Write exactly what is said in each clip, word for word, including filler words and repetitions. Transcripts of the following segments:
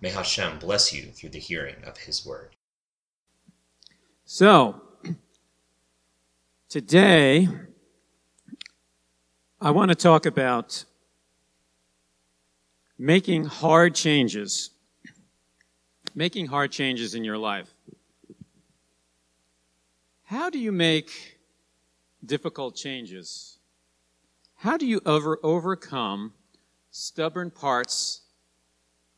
May Hashem bless you through the hearing of His word. So, today, I want to talk about making hard changes. Making hard changes in your life. How do you make difficult changes? How do you over- overcome stubborn parts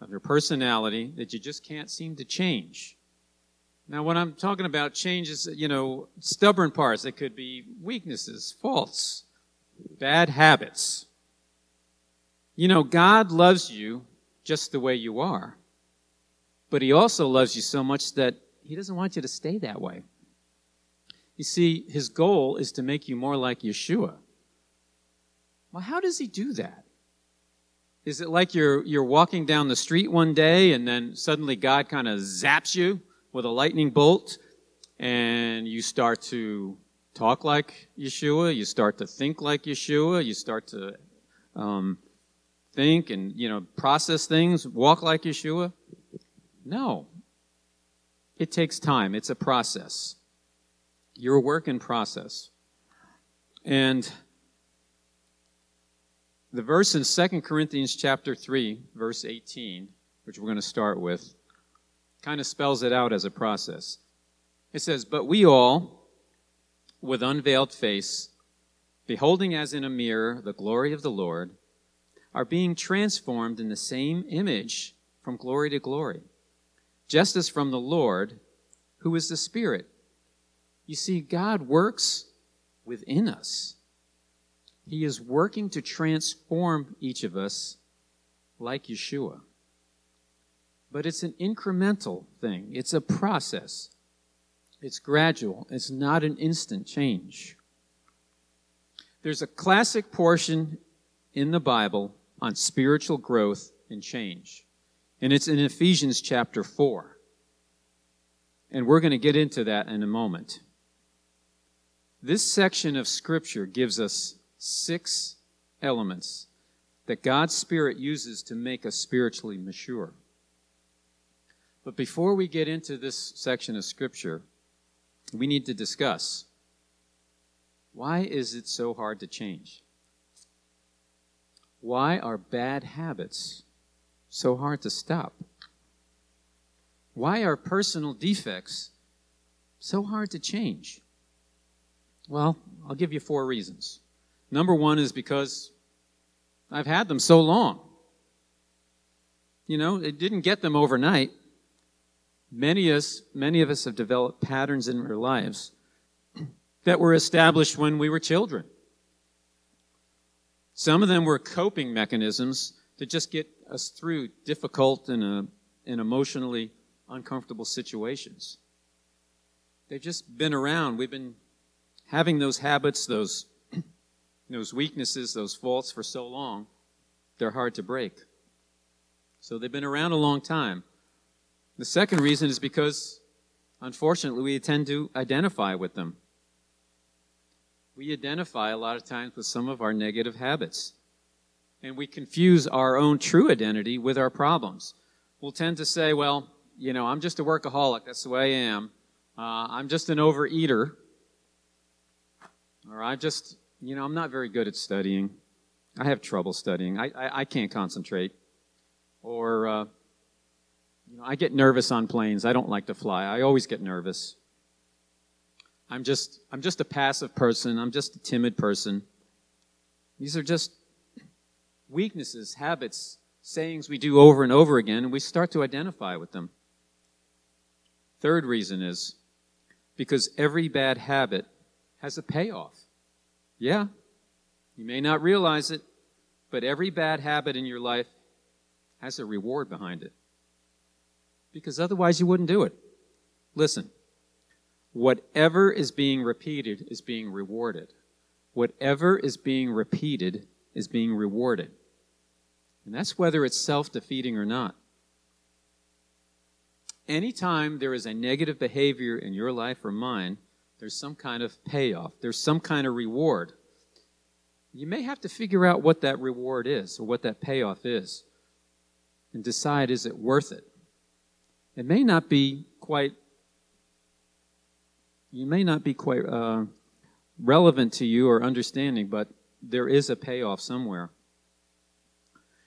of your personality that you just can't seem to change? Now, when I'm talking about changes, you know, stubborn parts, it could be weaknesses, faults, bad habits. You know, God loves you just the way you are, but He also loves you so much that He doesn't want you to stay that way. You see, His goal is to make you more like Yeshua. Well, how does He do that? Is it like you're you're walking down the street one day and then suddenly God kind of zaps you with a lightning bolt and you start to talk like Yeshua, you start to think like Yeshua, you start to um, think and, you know, process things, walk like Yeshua? No. It takes time. It's a process. You're a work in process. And the verse in Second Corinthians chapter three, verse eighteen, which we're going to start with, kind of spells it out as a process. It says, "But we all, with unveiled face, beholding as in a mirror the glory of the Lord, are being transformed in the same image from glory to glory, just as from the Lord, who is the Spirit." You see, God works within us. He is working to transform each of us like Yeshua. But it's an incremental thing. It's a process. It's gradual. It's not an instant change. There's a classic portion in the Bible on spiritual growth and change, and it's in Ephesians chapter four. And we're going to get into that in a moment. This section of Scripture gives us six elements that God's Spirit uses to make us spiritually mature. But before we get into this section of Scripture, we need to discuss, why is it so hard to change? Why are bad habits so hard to stop? Why are personal defects so hard to change? Well, I'll give you four reasons. Number one is because I've had them so long. You know, it didn't get them overnight. Many of us, many of us have developed patterns in our lives that were established when we were children. Some of them were coping mechanisms to just get us through difficult and, uh, and emotionally uncomfortable situations. They've just been around. We've been having those habits, those those weaknesses, those faults for so long, they're hard to break. So they've been around a long time. The second reason is because, unfortunately, we tend to identify with them. We identify a lot of times with some of our negative habits, and we confuse our own true identity with our problems. We'll tend to say, well, you know, I'm just a workaholic, that's the way I am. Uh, I'm just an overeater, or I just... You know, I'm not very good at studying. I have trouble studying. I I, I can't concentrate. Or, uh, you know, I get nervous on planes. I don't like to fly. I always get nervous. I'm just I'm just a passive person. I'm just a timid person. These are just weaknesses, habits, sayings we do over and over again, and we start to identify with them. Third reason is because every bad habit has a payoff. Yeah, you may not realize it, but every bad habit in your life has a reward behind it. because otherwise you wouldn't do it. Listen, whatever is being repeated is being rewarded. Whatever is being repeated is being rewarded. And that's whether it's self-defeating or not. Anytime there is a negative behavior in your life or mine, there's some kind of payoff. There's some kind of reward. You may have to figure out what that reward is or what that payoff is and decide, is it worth it? It may not be quite, you may not be quite uh, relevant to you or understanding, but there is a payoff somewhere.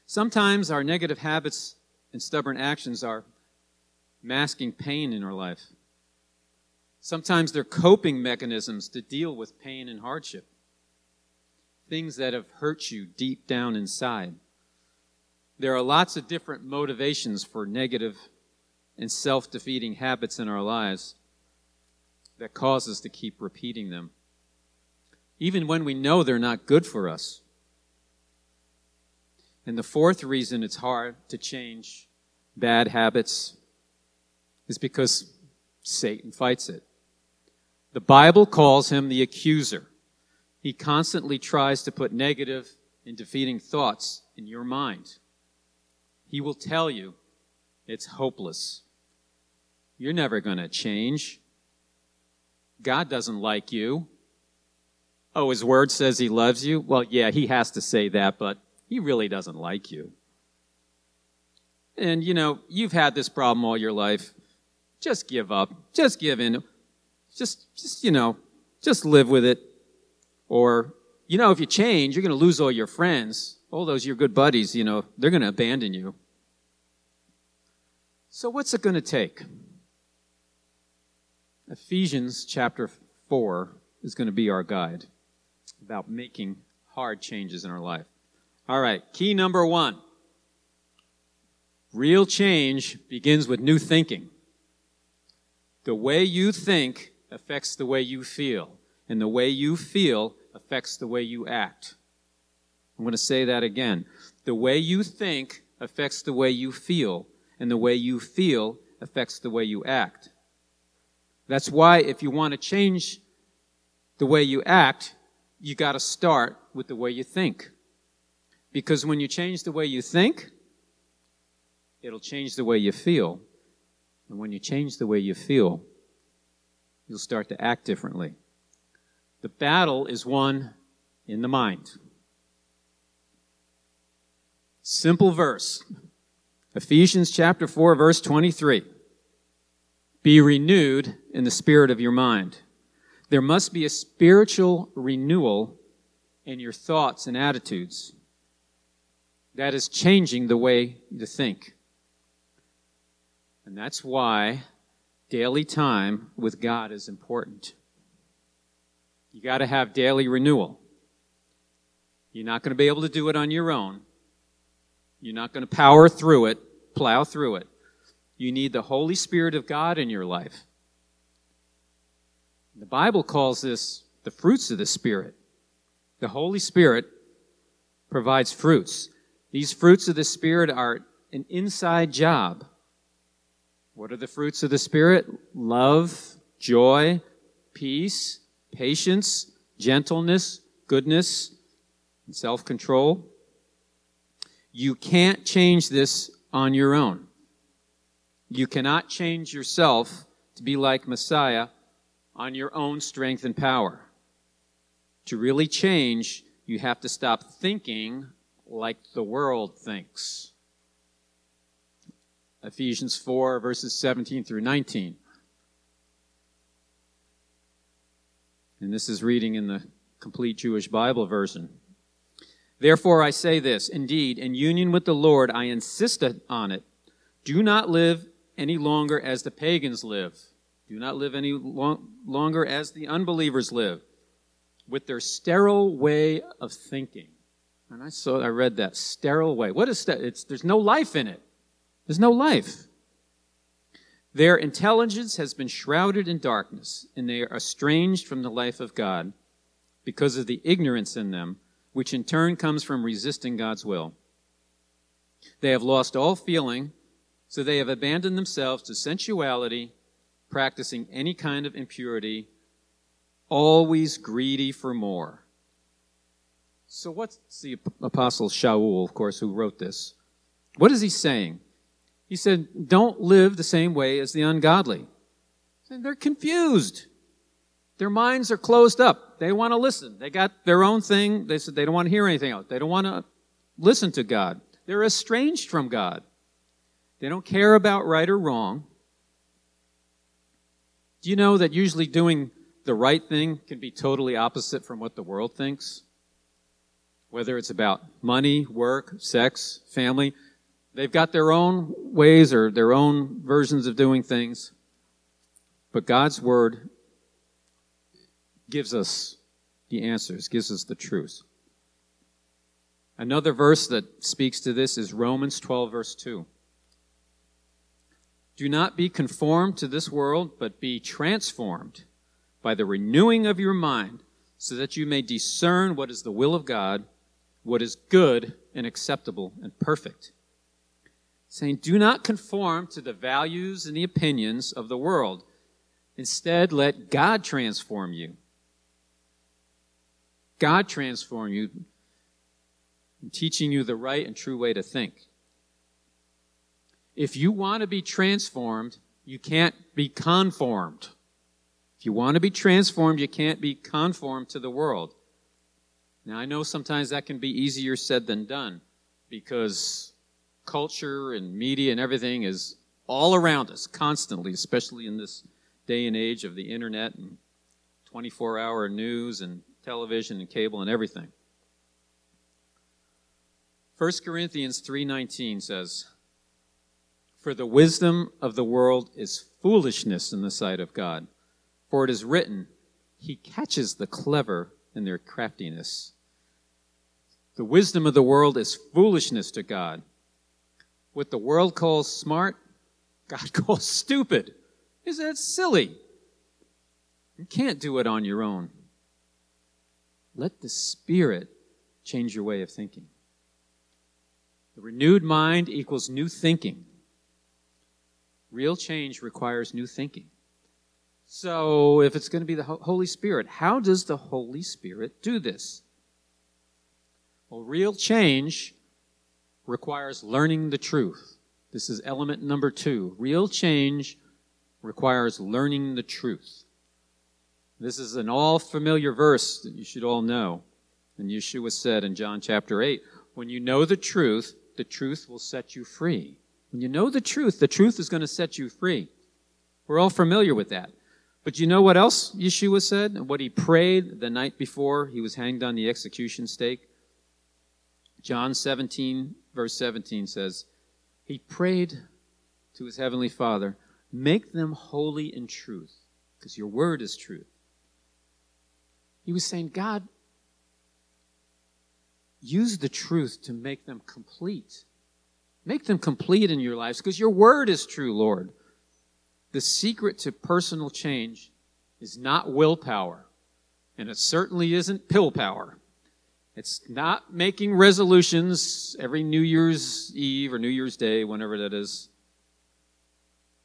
Sometimes our negative habits and stubborn actions are masking pain in our life. Sometimes they're coping mechanisms to deal with pain and hardship, things that have hurt you deep down inside. There are lots of different motivations for negative and self-defeating habits in our lives that cause us to keep repeating them, even when we know they're not good for us. And the fourth reason it's hard to change bad habits is because Satan fights it. The Bible calls him the accuser. He constantly tries to put negative and defeating thoughts in your mind. He will tell you it's hopeless. You're never going to change. God doesn't like you. Oh, his word says he loves you? Well, yeah, he has to say that, but he really doesn't like you. And, you know, you've had this problem all your life. Just give up. Just give in. Just, just you know, just live with it. Or, you know, if you change, you're going to lose all your friends. All those, your good buddies, you know, they're going to abandon you. So what's it going to take? Ephesians chapter four is going to be our guide about making hard changes in our life. All right, key number one. Real change begins with new thinking. The way you think affects the way you feel, and the way you feel affects the way you act. I'm going to say that again. The way you think affects the way you feel, and the way you feel affects the way you act. That's why if you want to change the way you act, you got to start with the way you think. Because when you change the way you think, it'll change the way you feel. And when you change the way you feel, you'll start to act differently. The battle is won in the mind. Simple verse. Ephesians chapter four, verse twenty-three. Be renewed in the spirit of your mind. There must be a spiritual renewal in your thoughts and attitudes. That is changing the way you think. And that's why daily time with God is important. You got to have daily renewal. You're not going to be able to do it on your own. You're not going to power through it, plow through it. You need the Holy Spirit of God in your life. The Bible calls this the fruits of the Spirit. The Holy Spirit provides fruits. These fruits of the Spirit are an inside job. What are the fruits of the Spirit? Love, joy, peace, patience, gentleness, goodness, and self-control. You can't change this on your own. You cannot change yourself to be like Messiah on your own strength and power. To really change, you have to stop thinking like the world thinks. Ephesians four, verses seventeen through nineteen. And this is reading in the Complete Jewish Bible Version. Therefore I say this, indeed, in union with the Lord, I insist on it. Do not live any longer as the pagans live. Do not live any long, longer as the unbelievers live, with their sterile way of thinking. And I saw, I read that, sterile way. What is that? It's, there's no life in it. There's no life. Their intelligence has been shrouded in darkness, and they are estranged from the life of God because of the ignorance in them, which in turn comes from resisting God's will. They have lost all feeling, So they have abandoned themselves to sensuality, practicing any kind of impurity, always greedy for more. So what's the apostle Shaul, of course, who wrote this? What is he saying? He said, don't live the same way as the ungodly. They're confused. Their minds are closed up. They want to listen. They got their own thing. They said they don't want to hear anything else. They don't want to listen to God. They're estranged from God. They don't care about right or wrong. Do you know that usually doing the right thing can be totally opposite from what the world thinks? Whether it's about money, work, sex, family, they've got their own ways or their own versions of doing things. But God's word gives us the answers, gives us the truth. Another verse that speaks to this is Romans twelve, verse two. Do not be conformed to this world, but be transformed by the renewing of your mind, so that you may discern what is the will of God, what is good and acceptable and perfect. Saying, do not conform to the values and the opinions of the world. Instead, let God transform you. God transform you, teaching you the right and true way to think. If you want to be transformed, you can't be conformed. If you want to be transformed, you can't be conformed to the world. Now, I know sometimes that can be easier said than done, because culture and media and everything is all around us constantly, especially in this day and age of the internet and twenty-four hour news and television and cable and everything. First Corinthians three nineteen says, for the wisdom of the world is foolishness in the sight of God. For it is written, he catches the clever in their craftiness. The wisdom of the world is foolishness to God. What the world calls smart, God calls stupid. Isn't that silly? You can't do it on your own. Let the Spirit change your way of thinking. The renewed mind equals new thinking. Real change requires new thinking. So if it's going to be the Holy Spirit, how does the Holy Spirit do this? Well, real change requires learning the truth. This is element number two. Real change requires learning the truth. This is an all-familiar verse that you should all know. And Yeshua said in John chapter eight, when you know the truth, the truth will set you free. When you know the truth, the truth is going to set you free. We're all familiar with that. But you know what else Yeshua said and what he prayed the night before he was hanged on the execution stake? John seventeen, verse seventeen says, he prayed to his heavenly Father, make them holy in truth, because your word is truth. He was saying, God, use the truth to make them complete. Make them complete in your lives, because your word is true, Lord. The secret to personal change is not willpower, and it certainly isn't pill power. It's not making resolutions every New Year's Eve or New Year's Day, whenever that is.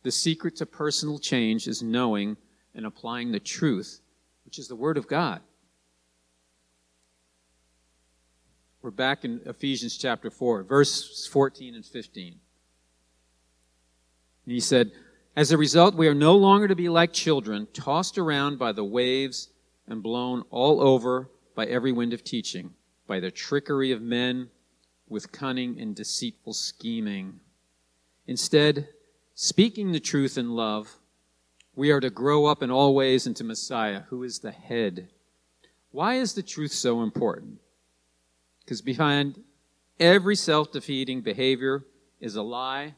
The secret to personal change is knowing and applying the truth, which is the Word of God. We're back in Ephesians chapter four, verses fourteen and fifteen. And he said, as a result, we are no longer to be like children, tossed around by the waves and blown all over by every wind of teaching, by the trickery of men with cunning and deceitful scheming. Instead, speaking the truth in love, we are to grow up in all ways into Messiah, who is the head. Why is the truth so important? Because behind every self-defeating behavior is a lie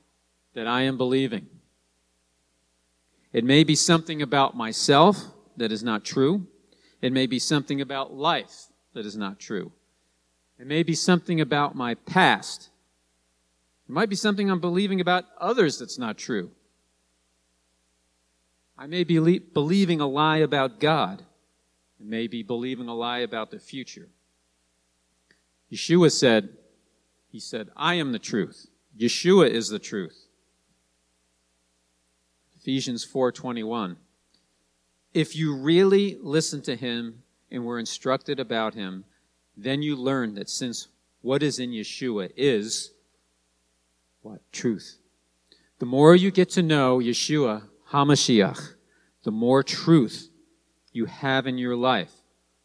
that I am believing. It may be something about myself that is not true. It may be something about life that is not true. It may be something about my past. It might be something I'm believing about others that's not true. I may be le- believing a lie about God. I may be believing a lie about the future. Yeshua said, he said, I am the truth. Yeshua is the truth. Ephesians four twenty-one. If you really listen to him and were instructed about him, then you learn that since what is in Yeshua is what? Truth. The more you get to know Yeshua, HaMashiach, the more truth you have in your life.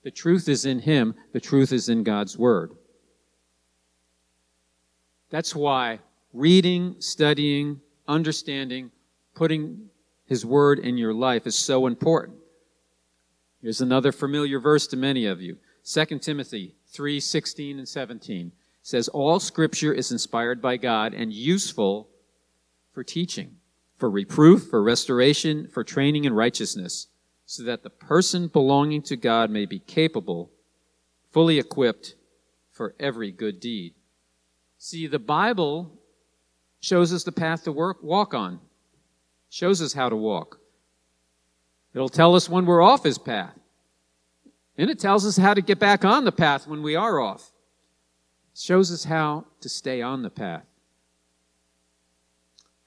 The truth is in him. The truth is in God's word. That's why reading, studying, understanding, putting his word in your life is so important. Here's another familiar verse to many of you. Second Timothy three sixteen and seventeen says, all scripture is inspired by God and useful for teaching, for reproof, for restoration, for training in righteousness, so that the person belonging to God may be capable, fully equipped for every good deed. See, the Bible shows us the path to work, walk on, shows us how to walk. It'll tell us when we're off his path, and it tells us how to get back on the path when we are off. It shows us how to stay on the path.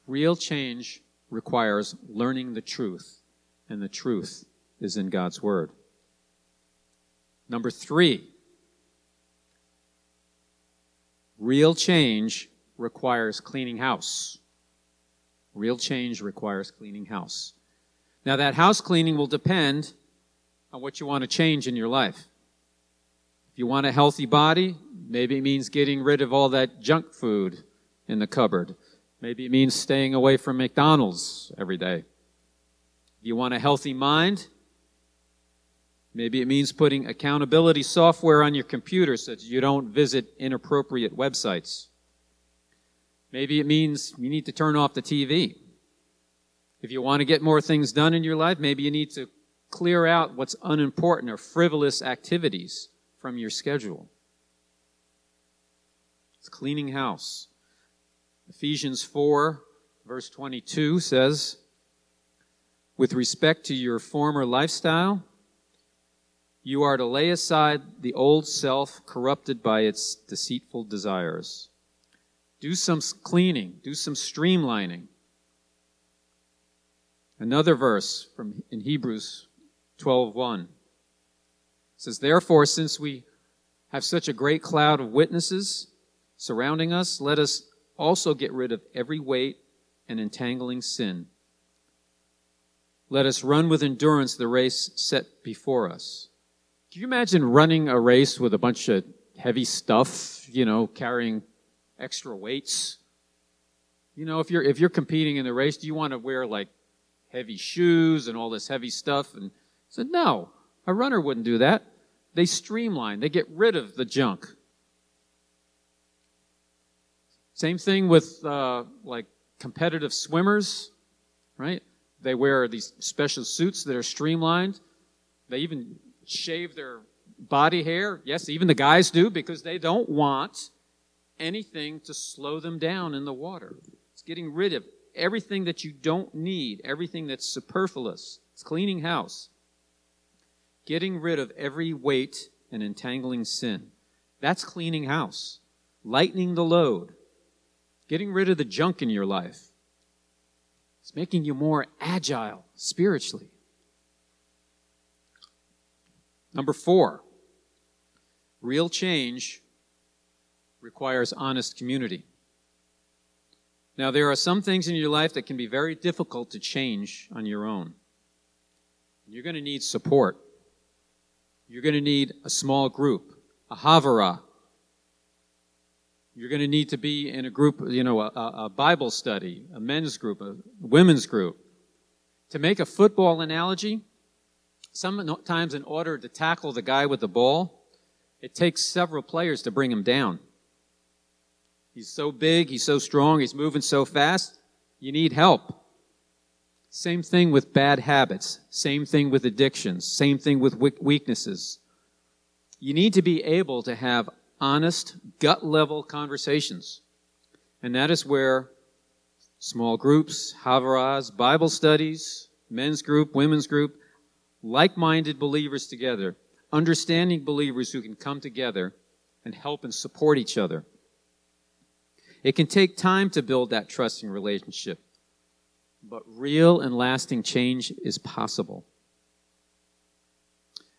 Real change requires learning the truth, and the truth is in God's word. Number three, real change requires cleaning house. Real change requires cleaning house. Now, that house cleaning will depend on what you want to change in your life. If you want a healthy body, maybe it means getting rid of all that junk food in the cupboard. Maybe it means staying away from McDonald's every day. If you want a healthy mind, maybe it means putting accountability software on your computer so that you don't visit inappropriate websites. Maybe it means you need to turn off the T V. If you want to get more things done in your life, maybe you need to clear out what's unimportant or frivolous activities from your schedule. It's cleaning house. Ephesians four, verse twenty-two says, with respect to your former lifestyle, you are to lay aside the old self corrupted by its deceitful desires. Do some cleaning, do some streamlining. Another verse from in Hebrews twelve one says, therefore, since we have such a great cloud of witnesses surrounding us, let us also get rid of every weight and entangling sin. Let us run with endurance the race set before us. Can you imagine running a race with a bunch of heavy stuff, you know, carrying extra weights? You know, if you're if you're competing in the race, do you want to wear like heavy shoes and all this heavy stuff? And I said, no, a runner wouldn't do that. They streamline, they get rid of the junk. Same thing with uh, like competitive swimmers, right? They wear these special suits that are streamlined. They even shave their body hair. Yes, even the guys do, because they don't want anything to slow them down in the water. It's getting rid of everything that you don't need, everything that's superfluous. It's cleaning house. Getting rid of every weight and entangling sin. That's cleaning house. Lightening the load. Getting rid of the junk in your life. It's making you more agile spiritually. Number four, real change requires honest community. Now, there are some things in your life that can be very difficult to change on your own. You're going to need support. You're going to need a small group, a havara. You're going to need to be in a group, you know, a, a Bible study, a men's group, a women's group. To make a football analogy, sometimes in order to tackle the guy with the ball, it takes several players to bring him down. He's so big, he's so strong, he's moving so fast, you need help. Same thing with bad habits, same thing with addictions, same thing with weaknesses. You need to be able to have honest, gut-level conversations. And that is where small groups, havaraz, Bible studies, men's group, women's group, like-minded believers together, understanding believers who can come together and help and support each other. It can take time to build that trusting relationship. But real and lasting change is possible.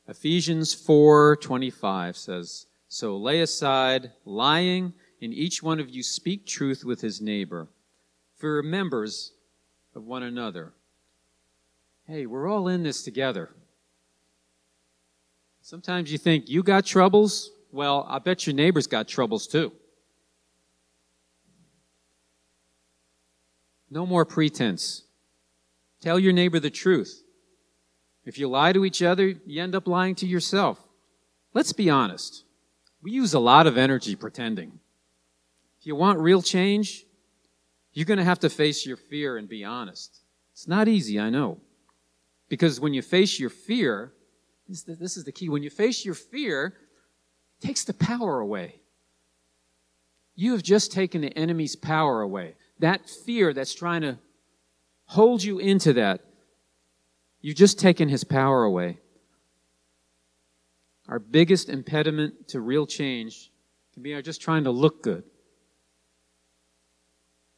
Ephesians four twenty-five says, "So lay aside lying, and each one of you speak truth with his neighbor, for we're members of one another." Hey, we're all in this together. Sometimes you think, you got troubles? Well, I bet your neighbor's got troubles too. No more pretense. Tell your neighbor the truth. If you lie to each other, you end up lying to yourself. Let's be honest. We use a lot of energy pretending. If you want real change, you're going to have to face your fear and be honest. It's not easy, I know. Because when you face your fear, this is the key. When you face your fear, it takes the power away. You have just taken the enemy's power away. That fear that's trying to hold you into that, you've just taken his power away. Our biggest impediment to real change can be our just trying to look good.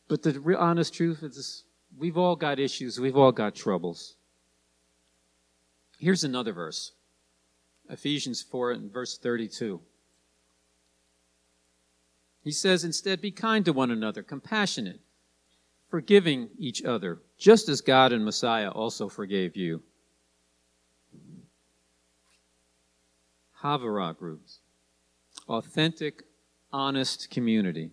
But the real honest truth is we've all got issues. We've all got troubles. Here's another verse. Ephesians four and verse thirty-two. He says, "Instead, be kind to one another, compassionate, forgiving each other, just as God and Messiah also forgave you." Havara groups. Authentic, honest community.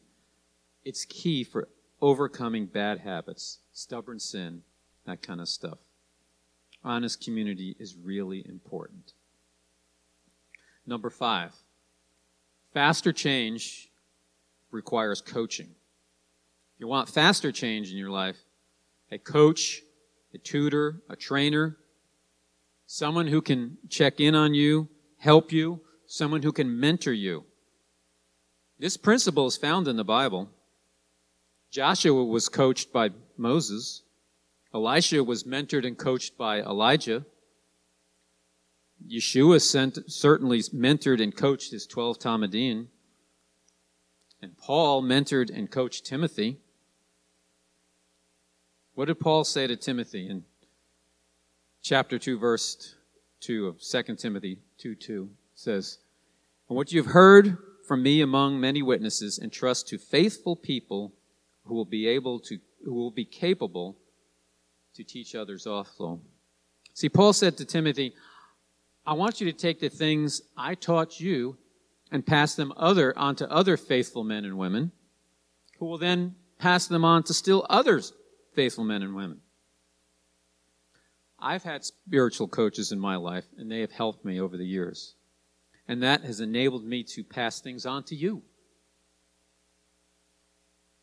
It's key for overcoming bad habits, stubborn sin, that kind of stuff. Honest community is really important. Number five, faster change requires coaching. If you want faster change in your life, a coach, a tutor, a trainer, someone who can check in on you, help you, someone who can mentor you. This principle is found in the Bible. Joshua was coached by Moses. Elisha was mentored and coached by Elijah. Yeshua sent, certainly mentored and coached his twelve talmidim. And Paul mentored and coached Timothy. What did Paul say to Timothy in chapter two, verse two of Second Timothy two two? Says, "And what you have heard from me among many witnesses, entrust to faithful people who will be able to, who will be capable to teach others also." See, Paul said to Timothy, I want you to take the things I taught you and pass them other onto other faithful men and women who will then pass them on to still others faithful men and women. I've had spiritual coaches in my life, and they have helped me over the years. And that has enabled me to pass things on to you.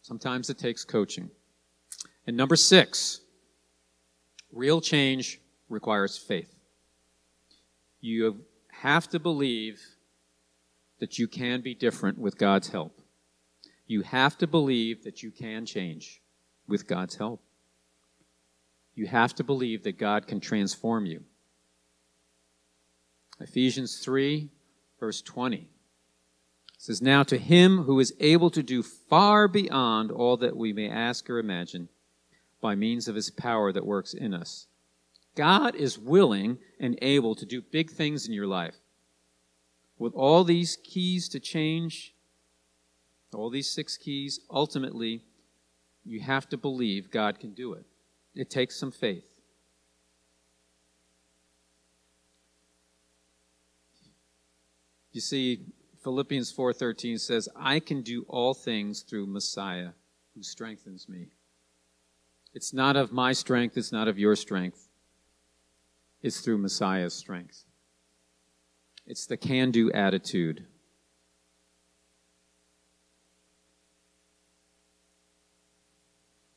Sometimes it takes coaching. And number six, real change requires faith. You have to believe that you can be different with God's help. You have to believe that you can change with God's help. You have to believe that God can transform you. Ephesians three, verse twenty says, "Now to him who is able to do far beyond all that we may ask or imagine, by means of his power that works in us." God is willing and able to do big things in your life. With all these keys to change, all these six keys, ultimately, you have to believe God can do it. It takes some faith. You see, Philippians four thirteen says, "I can do all things through Messiah who strengthens me." It's not of my strength, it's not of your strength. It's through Messiah's strength. It's the can-do attitude.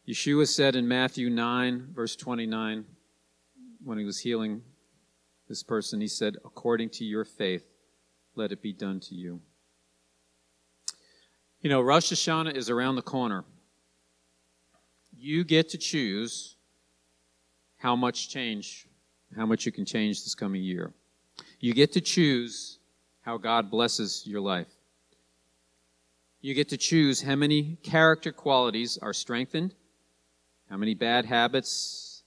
Yeshua said in Matthew nine, verse twenty-nine, when he was healing this person, he said, "According to your faith, let it be done to you." You know, Rosh Hashanah is around the corner. You get to choose how much change, how much you can change this coming year. You get to choose how God blesses your life. You get to choose how many character qualities are strengthened How many bad habits,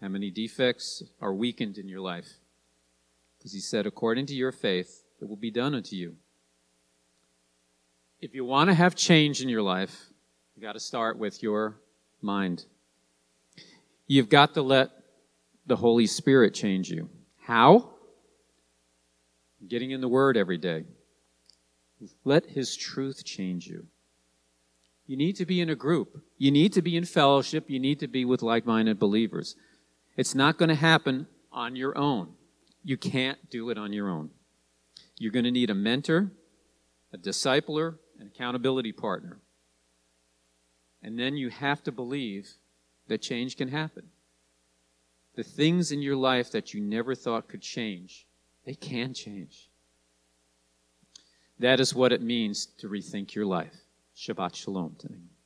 how many defects are weakened in your life? Because he said, according to your faith, it will be done unto you. If you want to have change in your life, you've got to start with your mind. You've got to let the Holy Spirit change you. How? Getting in the Word every day. Let His truth change you. You need to be in a group. You need to be in fellowship. You need to be with like-minded believers. It's not going to happen on your own. You can't do it on your own. You're going to need a mentor, a discipler, an accountability partner. And then you have to believe that change can happen. The things in your life that you never thought could change, they can change. That is what it means to rethink your life. Shabbat shalom to me.